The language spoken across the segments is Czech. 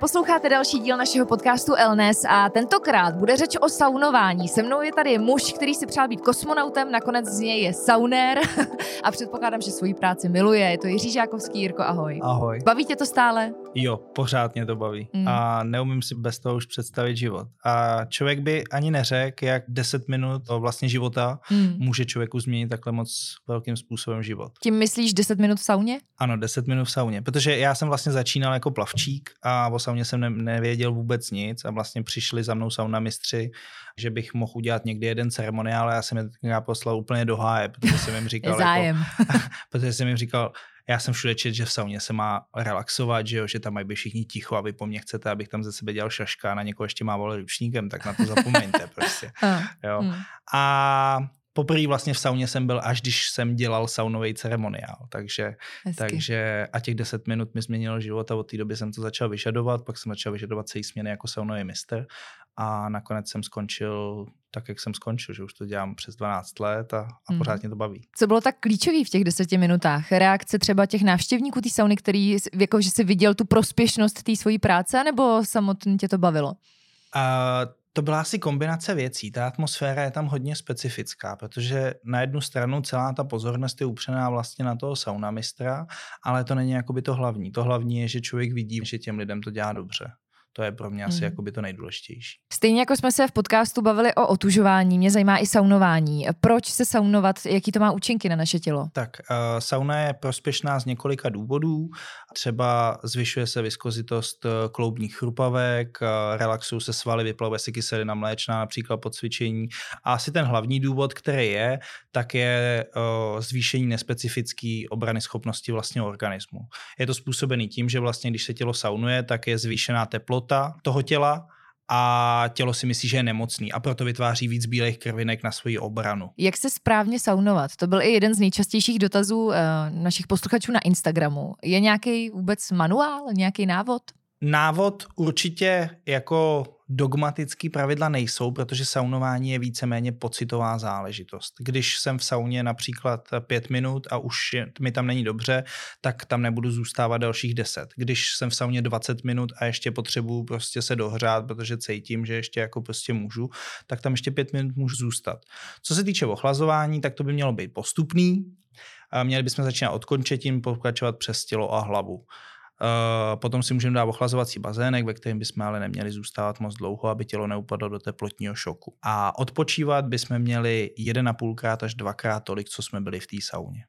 Posloucháte další díl našeho podcastu Elnes a tentokrát bude řeč o saunování. Se mnou je tady muž, který si přál být kosmonautem, nakonec z něj je saunér a předpokládám, že svoji práci miluje. Je to Jiří Žákovský. Jirko, ahoj. Ahoj. Baví tě to stále? Jo, pořád mě to baví a neumím si bez toho už představit život. A člověk by ani neřekl, jak 10 minut vlastně života může člověku změnit takhle moc velkým způsobem život. Tím myslíš 10 minut v sauně? Ano, 10 minut v sauně, protože já jsem vlastně začínal jako plavčík a o sauně jsem nevěděl vůbec nic a vlastně přišli za mnou saunamistři, že bych mohl udělat někdy jeden ceremoniál a já jsem je poslal úplně do háje, protože jsem jim říkal, já jsem všude četl, že v sauně se má relaxovat, že tam mají být všichni ticho a vy po mně chcete, abych tam ze sebe dělal šaška a na někoho ještě mával ručníkem, tak na to zapomeňte prostě. Jo. A poprvé vlastně v sauně jsem byl, až když jsem dělal saunový ceremoniál, takže a těch 10 minut mi změnilo život a od té doby jsem to začal vyžadovat, pak jsem začal vyžadovat celý směny jako saunový mistr a nakonec jsem skončil tak, jak jsem skončil, že už to dělám přes 12 let a pořád mě to baví. Co bylo tak klíčový v těch 10 minutách? Reakce třeba těch návštěvníků té sauny, který, jako že jsi viděl tu prospěšnost té svojí práce, nebo samotně tě to bavilo? To byla asi kombinace věcí. Ta atmosféra je tam hodně specifická, protože na jednu stranu celá ta pozornost je upřená vlastně na toho saunamistra, ale to není jakoby to hlavní. To hlavní je, že člověk vidí, že těm lidem to dělá dobře. To je pro mě asi jakoby to nejdůležitější. Stejně jako jsme se v podcastu bavili o otužování, mě zajímá i saunování. Proč se saunovat, jaký to má účinky na naše tělo? Tak, sauna je prospěšná z několika důvodů. Třeba zvyšuje se viskozitost kloubních chrupavek, relaxují se svaly, vyplavuje se kyselina mléčná například po cvičení. A asi ten hlavní důvod, který je, tak je zvýšení nespecifické obrany schopnosti vlastního organismu. Je to způsobený tím, že vlastně když se tělo saunuje, tak je zvýšená teplota toho těla a tělo si myslí, že je nemocný a proto vytváří víc bílých krvinek na svoji obranu. Jak se správně saunovat? To byl i jeden z nejčastějších dotazů našich posluchačů na Instagramu. Je nějaký vůbec manuál, nějaký návod? Návod určitě jako dogmatický pravidla nejsou, protože saunování je víceméně pocitová záležitost. Když jsem v sauně například 5 minut a už mi tam není dobře, tak tam nebudu zůstávat dalších 10. Když jsem v sauně 20 minut a ještě potřebuju prostě se dohřát, protože cítím, že ještě jako prostě můžu, tak tam ještě 5 minut můžu zůstat. Co se týče ochlazování, tak to by mělo být postupný. Měli bychom začínat od končetin, pokračovat přes tělo a hlavu. Potom si můžeme dát ochlazovací bazének, ve kterém bychom ale neměli zůstávat moc dlouho, aby tělo neupadlo do teplotního šoku. A odpočívat bychom měli 1,5krát až 2krát tolik, co jsme byli v té sauně.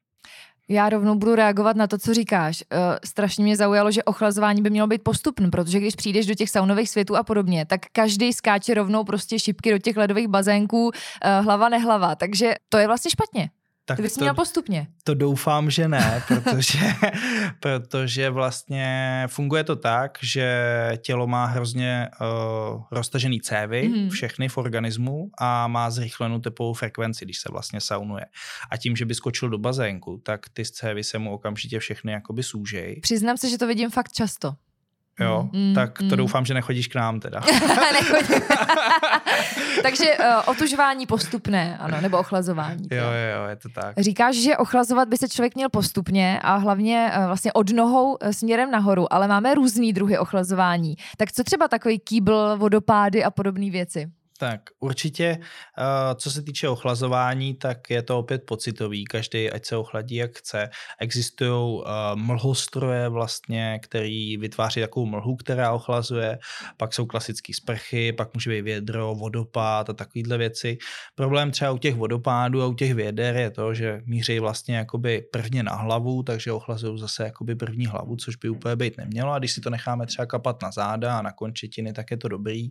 Já rovnou budu reagovat na to, co říkáš. Strašně mě zaujalo, že ochlazování by mělo být postupné, protože když přijdeš do těch saunových světů a podobně, tak každý skáče rovnou prostě šipky do těch ledových bazénků, hlava nehlava, takže to je vlastně špatně. Tak bys měl postupně. To doufám, že ne, protože vlastně funguje to tak, že tělo má hrozně roztažený cévy, všechny v organismu a má zrychlenou tepovou frekvenci, když se vlastně saunuje. A tím, že by skočil do bazénku, tak ty cévy se mu okamžitě všechny jakoby súžejí. Přiznám se, že to vidím fakt často. Jo, tak to doufám, že nechodíš k nám teda. Nechodím. Takže otužování postupné, ano, nebo ochlazování. Jo, je to tak. Říkáš, že ochlazovat by se člověk měl postupně a hlavně vlastně od nohou směrem nahoru, ale máme různý druhy ochlazování. Tak co třeba takový kýbl, vodopády a podobné věci? Tak určitě, co se týče ochlazování, tak je to opět pocitový, každý ať se ochladí jak chce. Existují mlhostroje vlastně, který vytváří takovou mlhu, která ochlazuje, pak jsou klasické sprchy, pak může být vědro, vodopád a takovýhle věci. Problém třeba u těch vodopádů a u těch věder je to, že míří vlastně jakoby prvně na hlavu, takže ochlazují zase jakoby první hlavu, což by úplně být nemělo a když si to necháme třeba kapat na záda a na končetiny, tak je to dobrý.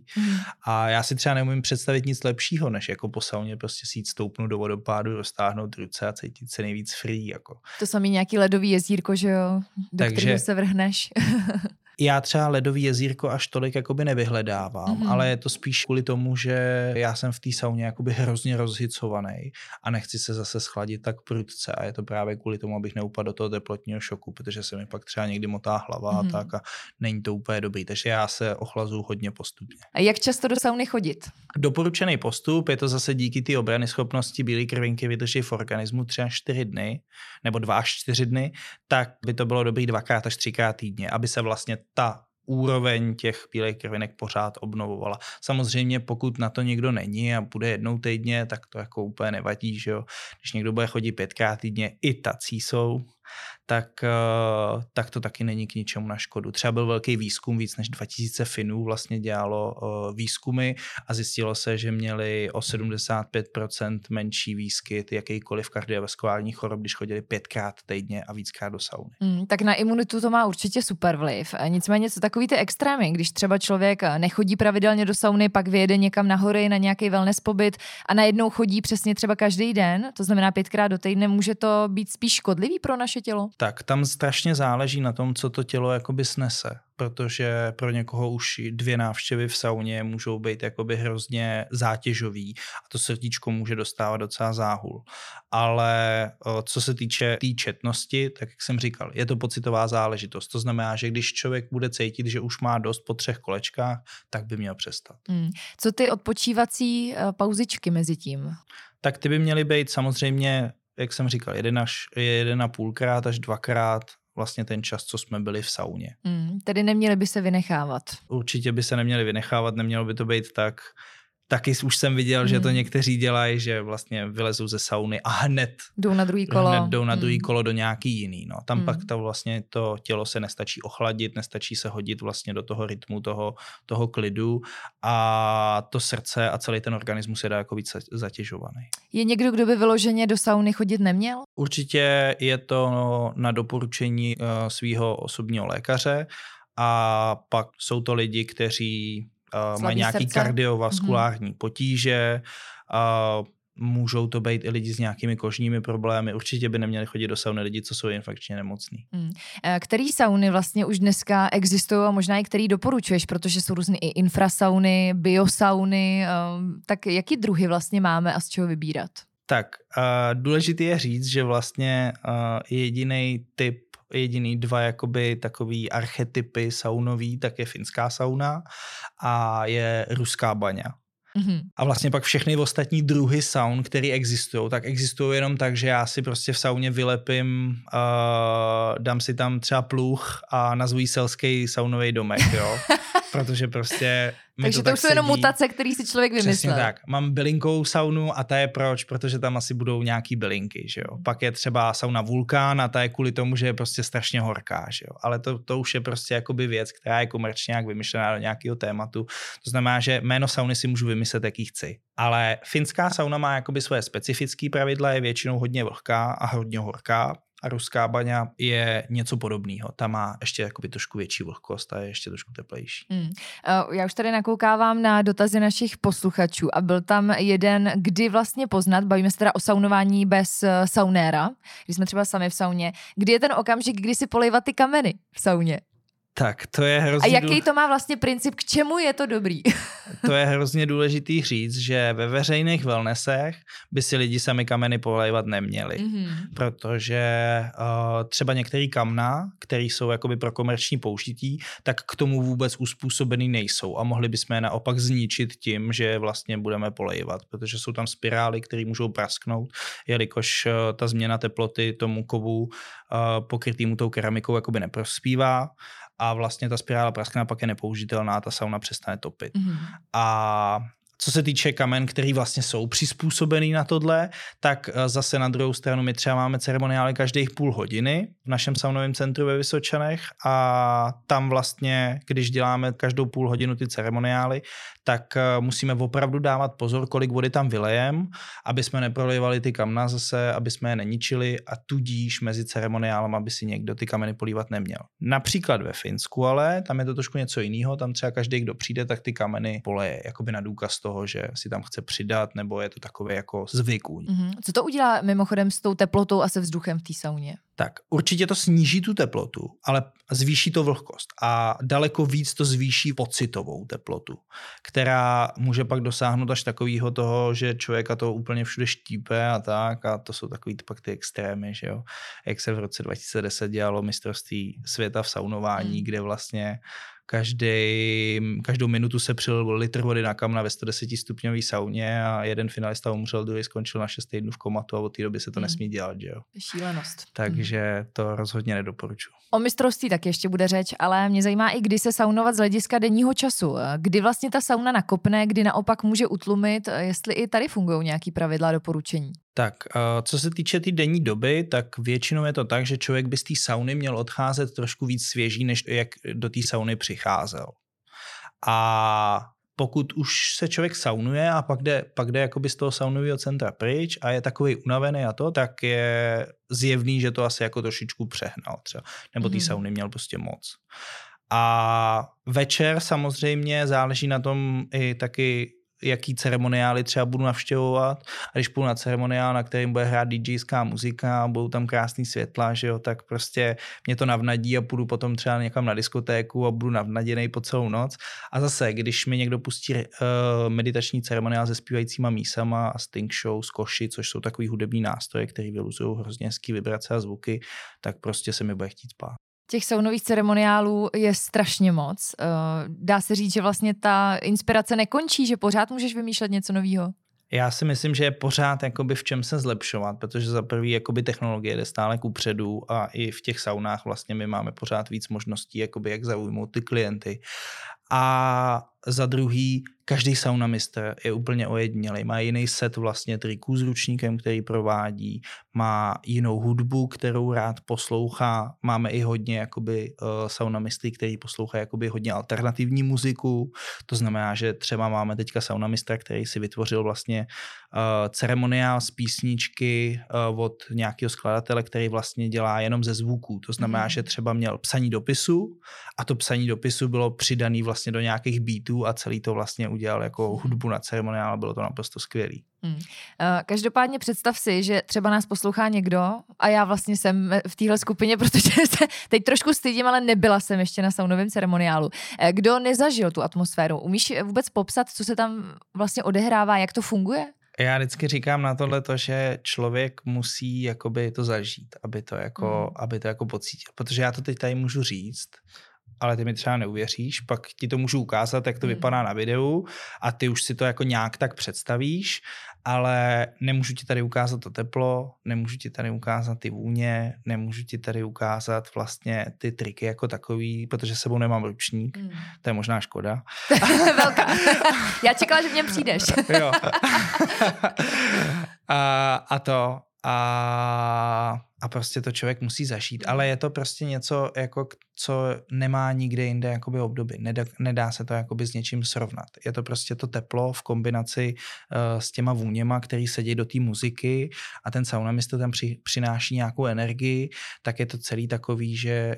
A já si třeba neumím představit nic lepšího, než jako po sauně prostě si jít stoupnout do vodopádu, roztáhnout ruce a cítit se nejvíc free. Jako. To samý nějaký ledový jezírko, že jo? Do kterého se vrhneš. Já třeba ledový jezírko až tolik jakoby nevyhledávám, ale je to spíš kvůli tomu, že já jsem v té sauně jakoby hrozně rozhicovaný a nechci se zase schladit tak prudce a je to právě kvůli tomu, abych neupadl do toho teplotního šoku, protože se mi pak třeba někdy motá hlava a tak a není to úplně dobrý, takže já se ochlazuju hodně postupně. A jak často do sauny chodit? Doporučený postup, je to zase díky té obrany schopnosti bílé krvinky vydrží v organismu 3 až 4 dny, nebo 2 až 4 dny, tak by to bylo dobrý 2x až 3x týdně, aby se vlastně ta úroveň těch bílých krvinek pořád obnovovala. Samozřejmě pokud na to někdo není a bude jednou týdně, tak to jako úplně nevadí, že jo. Když někdo bude chodit 5x týdně, i tací jsou, tak to taky není k ničemu na škodu. Třeba byl velký výzkum, víc než 2000 Finů vlastně dělalo výzkumy a zjistilo se, že měli o 75% menší výskyt jakýkoliv kardiovaskulárních chorob, když chodili 5x týdně a víckrát do sauny. Tak na imunitu to má určitě super vliv. Nicméně co takový ty extrémy, když třeba člověk nechodí pravidelně do sauny, pak vyjede někam na hory na nějaký wellness pobyt a najednou chodí přesně třeba každý den, to znamená 5x do týdne, může to být spíš škodlivý pro naše tělo? Tak tam strašně záleží na tom, co to tělo jakoby snese, protože pro někoho už 2 návštěvy v sauně můžou být jakoby hrozně zátěžový a to srdíčko může dostávat docela záhul. Ale co se týče té četnosti, tak jak jsem říkal, je to pocitová záležitost. To znamená, že když člověk bude cítit, že už má dost po 3 kolečkách, tak by měl přestat. Co ty odpočívací pauzičky mezi tím? Tak ty by měly být samozřejmě, jak jsem říkal, 1,5x až 2x vlastně ten čas, co jsme byli v sauně. Tedy neměli by se vynechávat. Určitě by se neměli vynechávat, nemělo by to být tak. Taky už jsem viděl, že to někteří dělají, že vlastně vylezou ze sauny a hned jdou na druhý kolo, do nějaký jiný. No. Tam pak to vlastně to tělo se nestačí ochladit, nestačí se hodit vlastně do toho rytmu, toho klidu a to srdce a celý ten organismus je dá jako víc zatěžovaný. Je někdo, kdo by vyloženě do sauny chodit neměl? Určitě je to na doporučení svého osobního lékaře a pak jsou to lidi, kteří mají nějaký kardiovaskulární potíže, můžou to být i lidi s nějakými kožními problémy. Určitě by neměli chodit do sauny lidi, co jsou infekčně nemocní. Který sauny vlastně už dneska existují a možná i který doporučuješ, protože jsou různé i infrasauny, biosauny, tak jaký druhy vlastně máme a z čeho vybírat? Tak důležité je říct, že vlastně jediný dva jakoby takový archetypy saunový, tak je finská sauna a je ruská baňa. A vlastně pak všechny ostatní druhy saun, které existují, tak existují jenom tak, že já si prostě v sauně vylepím, dám si tam třeba pluh a nazvu ji selský saunový domek, jo. Protože prostě... Takže to už jsou jenom mutace, který si člověk vymyslel. Přesně tak. Mám bylinkovou saunu a ta je proč? Protože tam asi budou nějaký bylinky, že jo. Pak je třeba sauna vulkán a ta je kvůli tomu, že je prostě strašně horká, že jo. Ale to už je prostě jakoby věc, která je komerčně nějak vymyšlená do nějakého tématu. To znamená, že jméno sauny si můžu vymyslet, jaký chci. Ale finská sauna má jakoby svoje specifické pravidla, je většinou hodně vlhká a hodně horká. A ruská baňa je něco podobného. Ta má ještě jakoby trošku větší vlhkost a je ještě trošku teplejší. Já už tady nakoukávám na dotazy našich posluchačů a byl tam jeden, kdy vlastně poznat, bavíme se teda o saunování bez saunéra, když jsme třeba sami v sauně, kdy je ten okamžik, kdy si polejvat ty kameny v sauně? Tak, to je hrozně... A jaký to má vlastně princip, k čemu je to dobrý? To je hrozně důležitý říct, že ve veřejných wellnessech by si lidi sami kameny polévat neměli, protože třeba některý kamna, které jsou jakoby pro komerční použití, tak k tomu vůbec uspůsobený nejsou a mohli bychom je naopak zničit tím, že vlastně budeme polévat, protože jsou tam spirály, které můžou prasknout, jelikož ta změna teploty tomu kovu pokrytýmu tou keramikou jakoby neprospívá. A vlastně ta spirála praskne, pak je nepoužitelná, ta sauna přestane topit. A co se týče kamen, který vlastně jsou přizpůsobený na tohle, tak zase na druhou stranu my třeba máme ceremoniály každých půl hodiny v našem saunovém centru ve Vysočanech a tam vlastně, když děláme každou půl hodinu ty ceremoniály, tak musíme opravdu dávat pozor, kolik vody tam vylejem, aby jsme neprolejvali ty kamna zase, aby jsme je neničili a tudíž mezi ceremoniálem, aby si někdo ty kameny polívat neměl. Například ve Finsku ale, tam je to trošku něco jiného, tam třeba každý, kdo přijde, tak ty kameny poleje, jakoby na důkaz. toho, že si tam chce přidat, nebo je to takové jako zvyk u ní. Co to udělá mimochodem s tou teplotou a se vzduchem v té sauně? Tak určitě to sníží tu teplotu, ale zvýší to vlhkost a daleko víc to zvýší pocitovou teplotu, která může pak dosáhnout až takového toho, že člověka to úplně všude štípe a tak, a to jsou takový pak ty extrémy, že jo. Jak se v roce 2010 dělalo mistrovství světa v saunování, kde vlastně každou minutu se přilil litr vody na kamna ve 110 stupňové sauně a jeden finalista umřel, druhý skončil na 6 týdnů v komatu a od té doby se to nesmí dělat, že jo. Šílenost. Takže to rozhodně nedoporučuji. O mistrovství tak ještě bude řeč, ale mě zajímá i kdy se saunovat z hlediska denního času. Kdy vlastně ta sauna nakopne, kdy naopak může utlumit, jestli i tady fungují nějaký pravidla doporučení. Tak, co se týče té denní doby, tak většinou je to tak, že člověk by z té sauny měl odcházet trošku víc svěží, než jak do té sauny přicházel. A pokud už se člověk saunuje a pak jde jakoby z toho saunového centra pryč a je takový unavený a to, tak je zjevný, že to asi jako trošičku přehnal třeba. Nebo té sauny měl prostě moc. A večer samozřejmě záleží na tom i taky, jaký ceremoniály třeba budu navštěvovat. A když půjdu na ceremoniál, na kterým bude hrát DJská muzika, budou tam krásný světla, že jo, tak prostě mě to navnadí a půjdu potom třeba někam na diskotéku a budu navnaděnej po celou noc. A zase, když mi někdo pustí meditační ceremoniál se zpívajícíma mísama a sting show z koši, což jsou takový hudební nástroje, které vyluzují hrozně hezký vibrace a zvuky, tak prostě se mi bude chtít spát. Těch saunových ceremoniálů je strašně moc. Dá se říct, že vlastně ta inspirace nekončí, že pořád můžeš vymýšlet něco nového. Já si myslím, že je pořád jakoby v čem se zlepšovat, protože za prvý jakoby technologie jde stále kupředu a i v těch saunách vlastně my máme pořád víc možností, jakoby jak zaujmout ty klienty. A za druhý, každý saunamistr je úplně ojedinělej. Má jiný set vlastně triků s ručníkem, který provádí, má jinou hudbu, kterou rád poslouchá. Máme i hodně jakoby saunamistry, který poslouchá jakoby hodně alternativní muziku. To znamená, že třeba máme teďka saunamistra, který si vytvořil vlastně ceremoniál z písničky od nějakého skladatele, který vlastně dělá jenom ze zvuků. To znamená, že třeba měl psaní dopisu a to psaní dopisu bylo přidané vlastně do nějakých beatů a celý to vlastně udělal jako hudbu na ceremoniál a bylo to naprosto skvělý. Každopádně představ si, že třeba nás poslouchá někdo a já vlastně jsem v téhle skupině, protože se teď trošku stydím, ale nebyla jsem ještě na saunovém ceremoniálu. Kdo nezažil tu atmosféru? Umíš vůbec popsat, co se tam vlastně odehrává, jak to funguje? Já vždycky říkám na tohleto, že člověk musí jakoby to zažít, aby to jako pocítil. Protože já to teď tady můžu říct, ale ty mi třeba neuvěříš, pak ti to můžu ukázat, jak to vypadá na videu a ty už si to jako nějak tak představíš, ale nemůžu ti tady ukázat to teplo, nemůžu ti tady ukázat ty vůně, nemůžu ti tady ukázat vlastně ty triky jako takový, protože s sebou nemám ručník, to je možná škoda. Velká. Já čekala, že v něm přijdeš. Jo. A prostě to člověk musí zažít, ale je to prostě něco, jako, co nemá nikde jinde jakoby obdoby. Nedá se to jakoby s něčím srovnat. Je to prostě to teplo v kombinaci s těma vůněma, který sedí do té muziky a ten saunamistr tam přináší nějakou energii, tak je to celý takový, že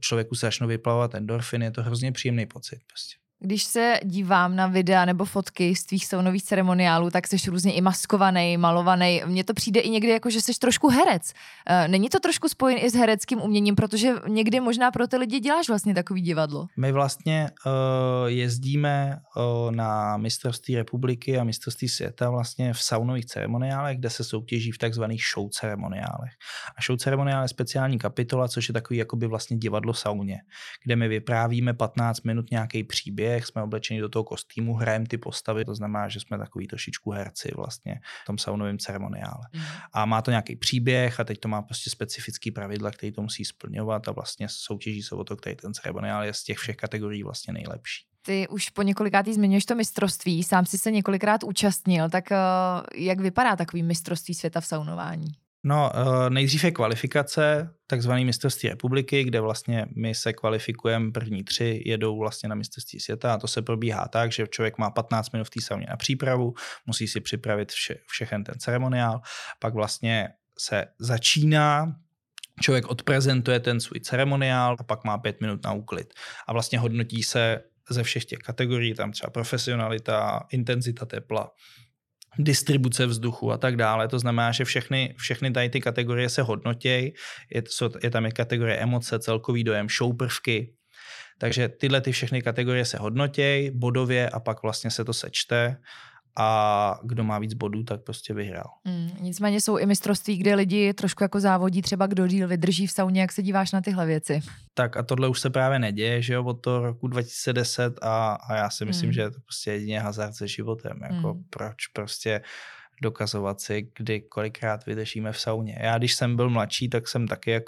člověku se začnou vyplavovat endorfiny, je to hrozně příjemný pocit prostě. Když se dívám na videa nebo fotky z tvých saunových ceremoniálů, tak seš různě i maskovaný, malovaný. Mně to přijde i někdy jako, že seš trošku herec. Není to trošku spojen i s hereckým uměním, protože někdy možná pro ty lidi děláš vlastně takový divadlo. My vlastně jezdíme na mistrovství republiky a mistrovství světa vlastně v saunových ceremoniálech, kde se soutěží v takzvaných show ceremoniálech. A show ceremoniál je speciální kapitola, což je takový jakoby vlastně divadlo sauně, kde my vyprávíme 15 minut nějaký příběh. Jsme oblečeni do toho kostýmu, hrajeme ty postavy, to znamená, že jsme takový trošičku herci vlastně v tom saunovém ceremoniále. A má to nějaký příběh a teď to má prostě specifický pravidla, který to musí splňovat a vlastně soutěží se o to, který ten ceremoniál je z těch všech kategorií vlastně nejlepší. Ty už po několikátý zmiňuješ to mistrovství, sám si se několikrát účastnil, tak jak vypadá takový mistrovství světa v saunování? No, nejdřív je kvalifikace, takzvaný mistrovství republiky, kde vlastně my se kvalifikujeme, první tři jedou vlastně na mistrovství světa a to se probíhá tak, že člověk má 15 minut v té sauně na přípravu, musí si připravit všechen ten ceremoniál, pak vlastně se začíná, člověk odprezentuje ten svůj ceremoniál a pak má 5 minut na úklid a vlastně hodnotí se ze všech těch kategorií, tam třeba profesionalita, intenzita tepla, distribuce vzduchu a tak dále. To znamená, že všechny tady ty kategorie se hodnotějí. Je tam i kategorie emoce, celkový dojem, show prvky. Takže tyhle ty všechny kategorie se hodnotějí bodově a pak vlastně se to sečte a kdo má víc bodů, tak prostě vyhrál. Nicméně jsou i mistrovství, kde lidi trošku jako závodí, třeba kdo díl vydrží v sauně, jak se díváš na tyhle věci. Tak a tohle už se právě neděje, že jo, od toho roku 2010 a já si myslím, že je to prostě jedině hazard se životem, jako proč prostě dokazovat si, kdy kolikrát vydržíme v sauně. Já když jsem byl mladší, tak jsem taky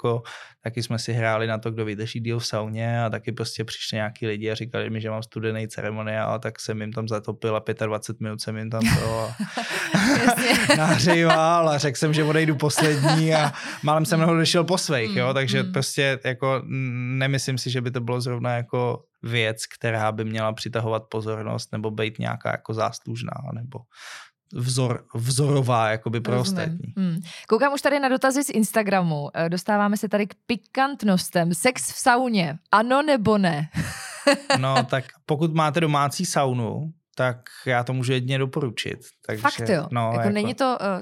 jsme si hráli na to, kdo vydrží díl v sauně a taky prostě přišli nějaký lidi a říkali mi, že mám studený ceremoniál, tak jsem jim tam zatopil a 25 minut jsem jim tam to nahříval a řekl jsem, že odejdu poslední a málem jsem došel po svejch, jo, takže prostě jako nemyslím si, že by to bylo zrovna jako věc, která by měla přitahovat pozornost nebo být nějaká jako záslužná nebo vzorová jakoby pro ostatní. Koukám už tady na dotazy z Instagramu. Dostáváme se tady k pikantnostem. Sex v sauně. Ano nebo ne? No tak pokud máte domácí saunu, tak já to můžu jedině doporučit. Takže, fakt jo? No, jako není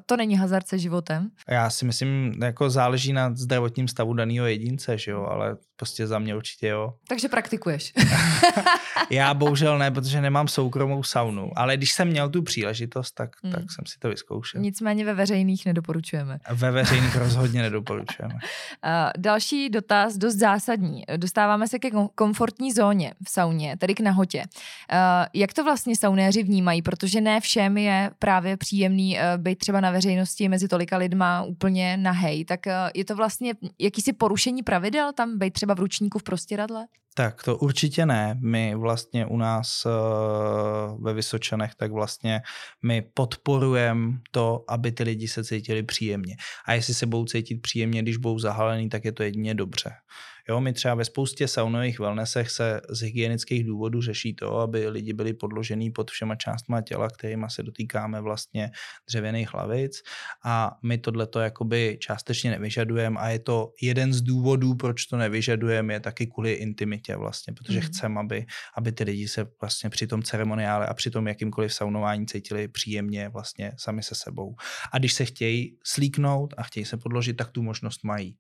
to není hazard se životem? Já si myslím, jako záleží na zdravotním stavu daného jedince, že jo, ale prostě za mě určitě jo. Takže praktikuješ? Já bohužel ne, protože nemám soukromou saunu, ale když jsem měl tu příležitost, tak jsem si to vyzkoušel. Nicméně ve veřejných nedoporučujeme. Ve veřejných rozhodně nedoporučujeme. Další dotaz, dost zásadní. Dostáváme se ke komfortní zóně v sauně, tedy k nahotě. Jak to vlastně saunéři vnímají, protože ne všem je právě příjemný být třeba na veřejnosti mezi tolika lidma úplně nahej, tak je to vlastně jakýsi porušení pravidel tam být třeba v ručníku, v prostěradle? Tak to určitě ne. My vlastně u nás ve Vysočanech, tak vlastně my podporujeme to, aby ty lidi se cítili příjemně. A jestli se budou cítit příjemně, když budou zahalený, tak je to jedině dobře. Jo, my třeba ve spoustě saunových wellnessech se z hygienických důvodů řeší to, aby lidi byli podložený pod všema částma těla, kterýma se dotýkáme vlastně dřevěných lavic a my tohleto jakoby částečně nevyžadujeme a je to jeden z důvodů, proč to nevyžadujeme, je taky kvůli intimitě vlastně, protože chceme, aby ty lidi se vlastně při tom ceremoniále a při tom jakýmkoliv saunování cítili příjemně vlastně sami se sebou. A když se chtějí slíknout a chtějí se podložit, tak tu možnost mají.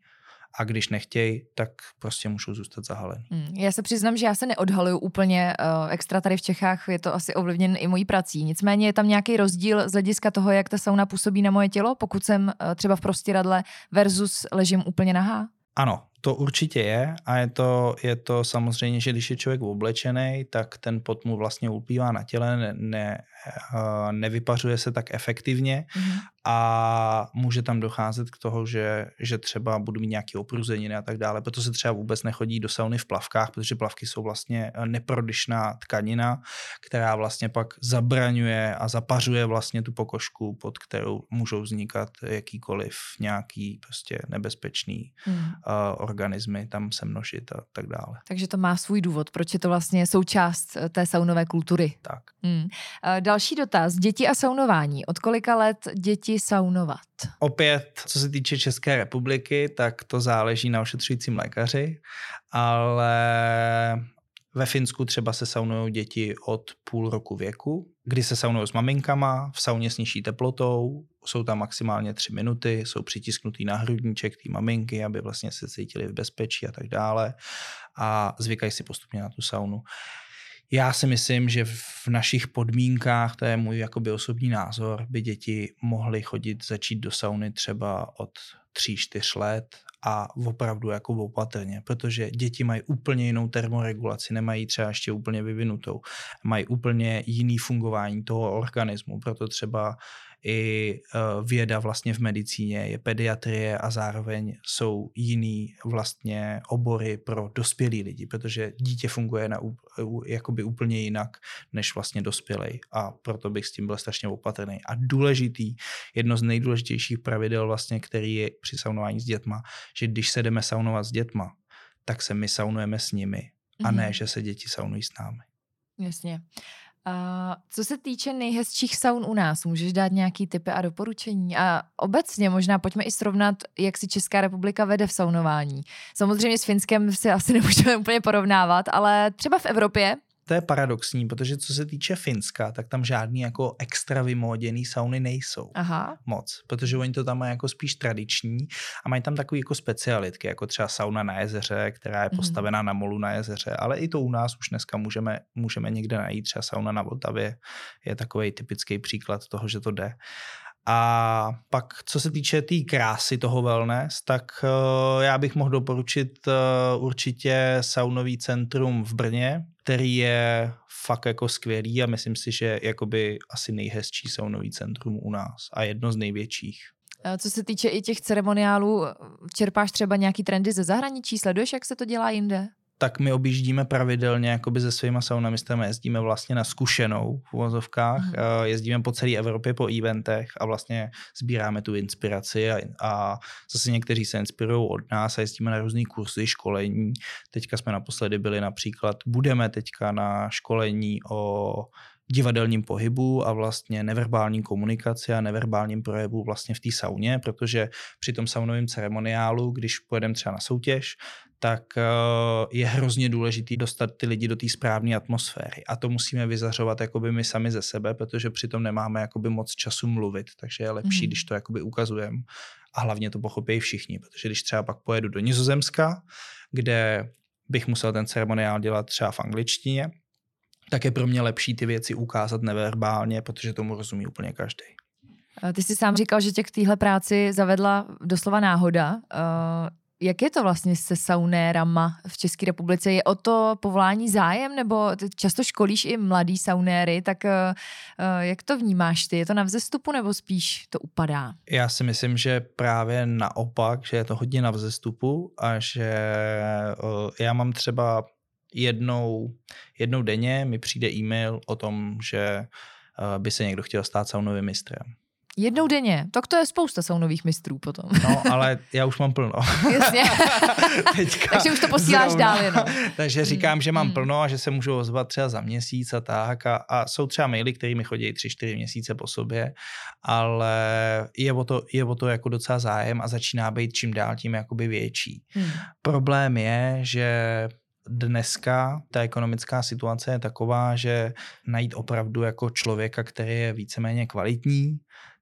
A když nechtějí, tak prostě můžou zůstat zahalený. Já se přiznám, že já se neodhaluju úplně extra tady v Čechách, je to asi ovlivněn i mojí prací. Nicméně je tam nějaký rozdíl z hlediska toho, jak ta sauna působí na moje tělo, pokud jsem třeba v prostěradle versus ležím úplně nahá? Ano, to určitě je a je to samozřejmě, že když je člověk oblečený, tak ten pot mu vlastně ulpívá na těle, nevypařuje se tak efektivně a může tam docházet k toho, že třeba budu mít nějaké opruzeniny a tak dále, proto se třeba vůbec nechodí do sauny v plavkách, protože plavky jsou vlastně neprodyšná tkanina, která vlastně pak zabraňuje a zapařuje vlastně tu pokožku, pod kterou můžou vznikat jakýkoliv nějaký prostě nebezpečný organismy, tam se množit a tak dále. Takže to má svůj důvod, proč je to vlastně součást té saunové kultury. Tak. Další dotaz. Děti a saunování. Od kolika let děti saunovat? Opět, co se týče České republiky, tak to záleží na ošetřujícím lékaři, ale ve Finsku třeba se saunujou děti od půl roku věku, kdy se saunujou s maminkama, v sauně s nižší teplotou, jsou tam maximálně 3 minuty, jsou přitisknutý na hrudníček té maminky, aby vlastně se cítili v bezpečí a tak dále a zvykají si postupně na tu saunu. Já si myslím, že v našich podmínkách, to je můj jakoby osobní názor, by děti mohly chodit, začít do sauny třeba od 3-4 let a opravdu jako opatrně, protože děti mají úplně jinou termoregulaci, nemají třeba ještě úplně vyvinutou, mají úplně jiný fungování toho organismu, proto třeba i věda vlastně v medicíně je pediatrie a zároveň jsou jiný vlastně obory pro dospělí lidi, protože dítě funguje jakoby úplně jinak než vlastně dospělej a proto bych s tím byl strašně opatrný. A důležitý, jedno z nejdůležitějších pravidel vlastně, který je při saunování s dětma, že když se jdeme saunovat s dětma, tak se my saunujeme s nimi a ne, že se děti saunují s námi. Jasně. Co se týče nejhezčích saun u nás, můžeš dát nějaký tipy a doporučení? A obecně možná pojďme i srovnat, jak si Česká republika vede v saunování. Samozřejmě s Finskem si asi nemůžeme úplně porovnávat, ale třeba v Evropě to je paradoxní, protože co se týče Finska, tak tam žádný jako extra vymóděný sauny nejsou. Aha. Moc, protože oni to tam mají jako spíš tradiční a mají tam takový jako specialitky, jako třeba sauna na jezeře, která je postavená na molu na jezeře, ale i to u nás už dneska můžeme někde najít, třeba sauna na Vltavě je takový typický příklad toho, že to jde. A pak, co se týče té krásy toho wellness, tak já bych mohl doporučit určitě saunový centrum v Brně, který je fakt jako skvělý a myslím si, že jakoby asi nejhezčí saunový centrum u nás a jedno z největších. Co se týče i těch ceremoniálů, čerpáš třeba nějaký trendy ze zahraničí? Sleduješ, jak se to dělá jinde? Tak my objíždíme pravidelně jakoby se svýma saunamistrami, jezdíme vlastně na zkušenou v uvozovkách, jezdíme po celé Evropě po eventech a vlastně sbíráme tu inspiraci a zase někteří se inspirují od nás a jezdíme na různý kurzy, školení. Teďka jsme naposledy byli například, budeme teďka na školení o divadelním pohybu a vlastně neverbální komunikaci a neverbálním projevu vlastně v té sauně, protože při tom saunovém ceremoniálu, když pojedeme třeba na soutěž, tak je hrozně důležitý dostat ty lidi do té správné atmosféry. A to musíme vyzařovat jakoby my sami ze sebe, protože přitom nemáme jakoby moc času mluvit, takže je lepší, když to jakoby ukazujeme. A hlavně to pochopí všichni, protože když třeba pak pojedu do Nizozemska, kde bych musel ten ceremoniál dělat třeba v angličtině, tak je pro mě lepší ty věci ukázat neverbálně, protože tomu rozumí úplně každý. Ty jsi sám říkal, že tě k téhle práci zavedla doslova náhoda. Jak je to vlastně se saunérama v České republice? Je o to povolání zájem, nebo často školíš i mladý saunéry, tak jak to vnímáš ty? Je to na vzestupu, nebo spíš to upadá? Já si myslím, že právě naopak, že je to hodně na vzestupu a že já mám třeba jednou denně mi přijde e-mail o tom, že by se někdo chtěl stát saunovým mistrem. Jednou denně? Tak to je spousta saunových mistrů potom. No, ale já už mám plno. Jasně. Takže už to posíláš dál jenom. Takže říkám, že mám plno a že se můžu ozvat třeba za měsíc a tak. A jsou třeba maily, které mi chodí 3-4 měsíce po sobě, ale je o to jako docela zájem a začíná být čím dál tím jakoby větší. Problém je, že dneska ta ekonomická situace je taková, že najít opravdu jako člověka, který je víceméně kvalitní,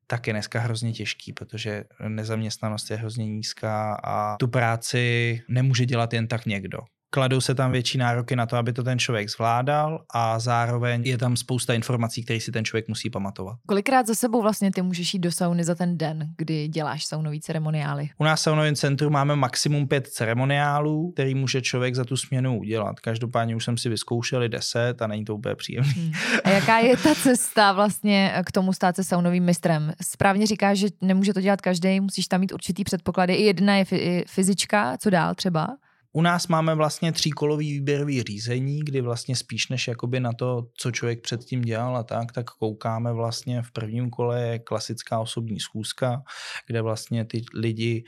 tak je dneska hrozně těžký, protože nezaměstnanost je hrozně nízká a tu práci nemůže dělat jen tak někdo. Kladou se tam větší nároky na to, aby to ten člověk zvládal a zároveň je tam spousta informací, které si ten člověk musí pamatovat. Kolikrát za sebou vlastně ty můžeš jít do sauny za ten den, kdy děláš saunový ceremoniály? U nás v saunovém centru máme maximum 5 ceremoniálů, který může člověk za tu směnu udělat. Každopádně už jsem si vyzkoušeli 10 a není to úplně příjemný. A jaká je ta cesta vlastně k tomu stát se saunovým mistrem? Správně říkáš, že nemůže to dělat každý, musíš tam mít určitý předpoklady. I jedna je fyzička, co dál třeba? U nás máme vlastně 3kolový výběrový řízení, kdy vlastně spíš než jakoby na to, co člověk předtím dělal a tak koukáme vlastně v prvním kole je klasická osobní schůzka, kde vlastně ty lidi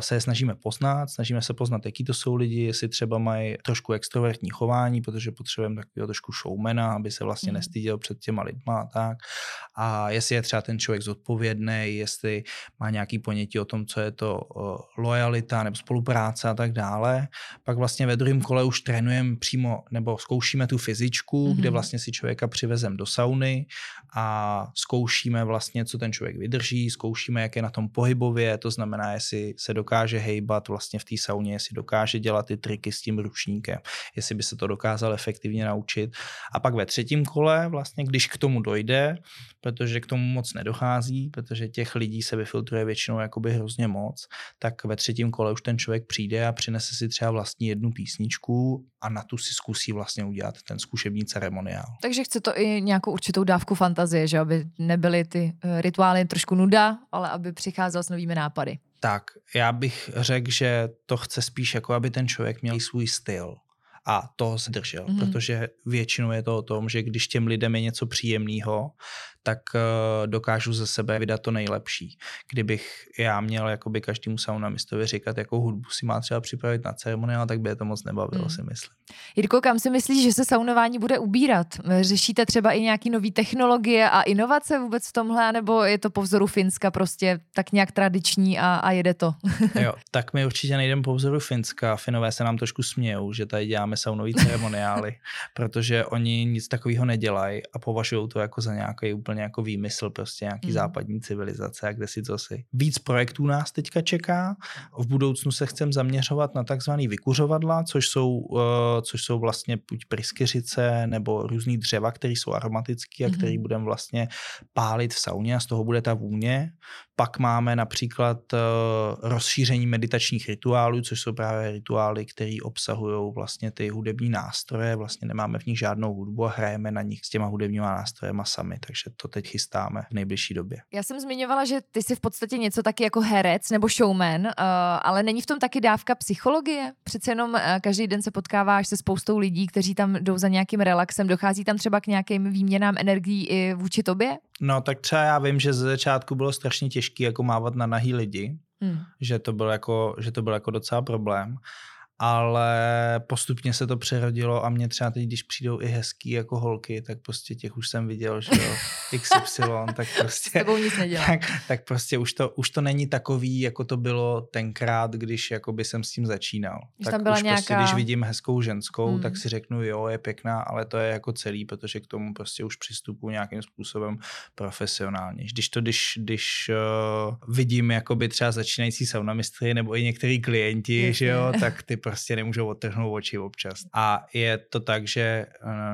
se snažíme poznat, jaký to jsou lidi, jestli třeba mají trošku extrovertní chování, protože potřebujeme takového trošku showmana, aby se vlastně nestyděl před těma lidma a tak. A jestli je třeba ten člověk zodpovědný, jestli má nějaký ponětí o tom, co je to lojalita nebo spolupráce a tak dále. Pak vlastně ve druhém kole už trénujeme přímo, nebo zkoušíme tu fyzičku, kde vlastně si člověka přivezeme do sauny a zkoušíme vlastně, co ten člověk vydrží, zkoušíme, jak je na tom pohybově, to znamená, jestli se dokáže hejbat vlastně v té sauně, jestli dokáže dělat ty triky s tím ručníkem, jestli by se to dokázal efektivně naučit. A pak ve třetím kole vlastně, když k tomu dojde, protože k tomu moc nedochází, protože těch lidí se vyfiltruje většinou jakoby hrozně moc, tak ve třetím kole už ten člověk přijde a přinese si třeba vlastní jednu písničku a na tu si zkusí vlastně udělat ten zkušební ceremoniál. Takže chce to i nějakou určitou dávku fantazie, že aby nebyly ty rituály trošku nuda, ale aby přicházel s novými nápady. Tak, já bych řekl, že to chce spíš jako, aby ten člověk měl svůj styl. A toho se držel, protože většinou je to o tom, že když těm lidem je něco příjemného, tak dokážu ze sebe vydat to nejlepší. Kdybych já měl jakoby každému saunamistovi říkat, jakou hudbu si má třeba připravit na ceremoniál, tak by je to moc nebavilo, si myslím. Jirko, kam si myslíš, že se saunování bude ubírat? Řešíte třeba i nějaký nový technologie a inovace vůbec v tomhle, nebo je to po vzoru Finska prostě tak nějak tradiční a jede to? Jo, tak my určitě nejdeme po vzoru Finska. Finové se nám trošku smějou, že tady děláme děláme saunový ceremoniály, protože oni nic takového nedělají a považují to jako za nějaký úplně jako výmysl prostě nějaký západní civilizace a kde si to si. Víc projektů nás teďka čeká. V budoucnu se chceme zaměřovat na takzvaný vykuřovadla, což jsou vlastně buď pryskyřice nebo různý dřeva, které jsou aromatické a které budeme vlastně pálit v sauně a z toho bude ta vůně. Pak máme například rozšíření meditačních rituálů, což jsou právě rituály, které obsahují vlastně ty hudební nástroje. Vlastně nemáme v nich žádnou hudbu a hrajeme na nich s těma hudebníma nástrojema sami, takže to teď chystáme v nejbližší době. Já jsem zmiňovala, že ty jsi v podstatě něco taky jako herec nebo showman, ale není v tom taky dávka psychologie? Přece jenom každý den se potkáváš se spoustou lidí, kteří tam jdou za nějakým relaxem, dochází tam třeba k nějakým výměnám energií i vůči tobě? No tak třeba já vím, že ze začátku bylo strašně těžké jako mávat na nahý lidi, že to byl jako docela problém, ale postupně se to přerodilo a mě třeba teď, když přijdou i hezký jako holky, tak prostě těch už jsem viděl, že jo, XY, tak prostě, tak prostě už to není takový, jako to bylo tenkrát, když jakoby jsem s tím začínal. Když tak tam byla už nějaká... prostě, když vidím hezkou ženskou, tak si řeknu, jo, je pěkná, ale to je jako celý, protože k tomu prostě už přistupuji nějakým způsobem profesionálně. Když vidím jakoby třeba začínající saunamistry nebo i některý klienti, že jo, tak ty prostě nemůžou odtrhnout oči občas. A je to tak, že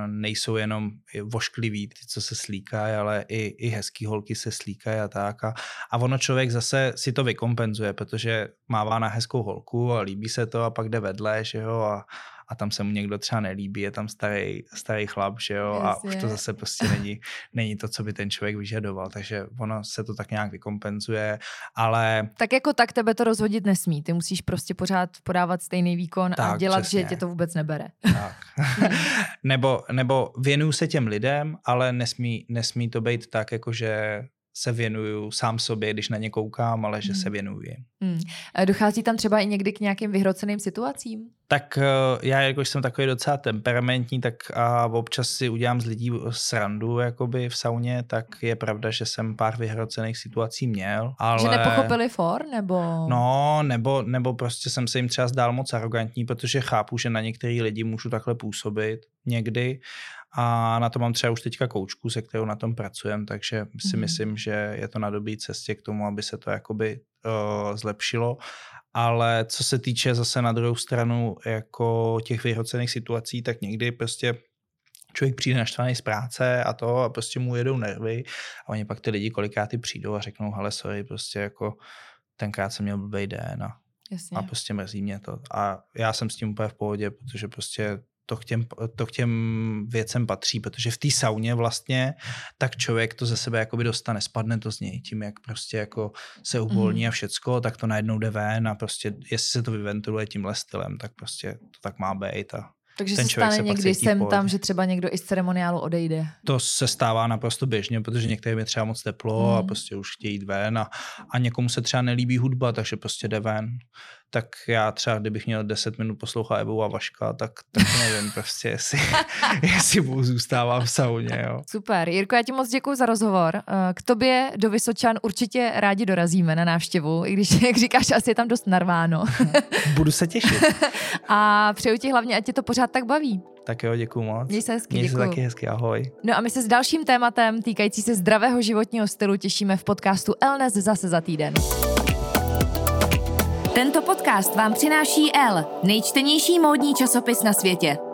nejsou jenom voškliví ty, co se slíkají, ale i hezký holky se slíkají a tak. A ono člověk zase si to vykompenzuje, protože mává na hezkou holku a líbí se to a pak jde vedle, že jo, a tam se mu někdo třeba nelíbí, je tam starý chlap, že jo, a už to zase prostě není to, co by ten člověk vyžadoval, takže ono se to tak nějak vykompenzuje, ale... Tak jako tak tebe to rozhodit nesmí, ty musíš prostě pořád podávat stejný výkon tak, a dělat, přesně. Že tě to vůbec nebere. Tak. Nebo věnuju se těm lidem, ale nesmí to být tak, jakože... se věnuju sám sobě, když na ně koukám, ale že se věnuju. Dochází tam třeba i někdy k nějakým vyhroceným situacím? Tak já, jakož jsem takový docela temperamentní, tak a občas si udělám z lidí srandu jakoby v sauně, tak je pravda, že jsem pár vyhrocených situací měl. Ale... Že nepochopili for? Nebo... No, nebo prostě jsem se jim třeba zdál moc arrogantní, protože chápu, že na některý lidi můžu takhle působit někdy. A na to mám třeba už teďka koučku, se kterou na tom pracujem, takže si myslím, že je to na dobré cestě k tomu, aby se to jakoby zlepšilo. Ale co se týče zase na druhou stranu jako těch vyhrocených situací, tak někdy prostě člověk přijde naštvaný z práce a prostě mu jedou nervy a oni pak ty lidi kolikrát přijdou a řeknou, hele sorry, prostě jako tenkrát jsem měl blbej den a prostě mrzí mě to. A já jsem s tím úplně v pohodě, protože prostě to k těm věcem patří, protože v té sauně vlastně tak člověk to ze sebe jakoby dostane, spadne to z něj tím, jak prostě jako se uvolní a všecko, tak to najednou jde ven a prostě jestli se to vyventiluje tímhle stylem, tak prostě to tak má být a takže se stane někdy sem tam, že třeba někdo i z ceremoniálu odejde. To se stává naprosto běžně, protože některým je třeba moc teplo a prostě už chtějí jít ven a někomu se třeba nelíbí hudba, takže prostě jde ven. Tak já třeba, kdybych měl 10 minut poslouchat Evu a Vaška, tak nevím prostě, jestli zůstávám v sauně. Jo. Super. Jirko, já ti moc děkuju za rozhovor. K tobě do Vysočan určitě rádi dorazíme na návštěvu, i když, jak říkáš, asi je tam dost narváno. Budu se těšit. A přeju ti hlavně, ať tě to pořád tak baví. Tak jo, děkuju moc. Měj se hezky, děkuju. Měj se taky hezky, ahoj. No a my se s dalším tématem týkající se zdravého životního stylu těšíme v podcastu Elnes zase za týden. Tento podcast vám přináší Elle, nejčtenější módní časopis na světě.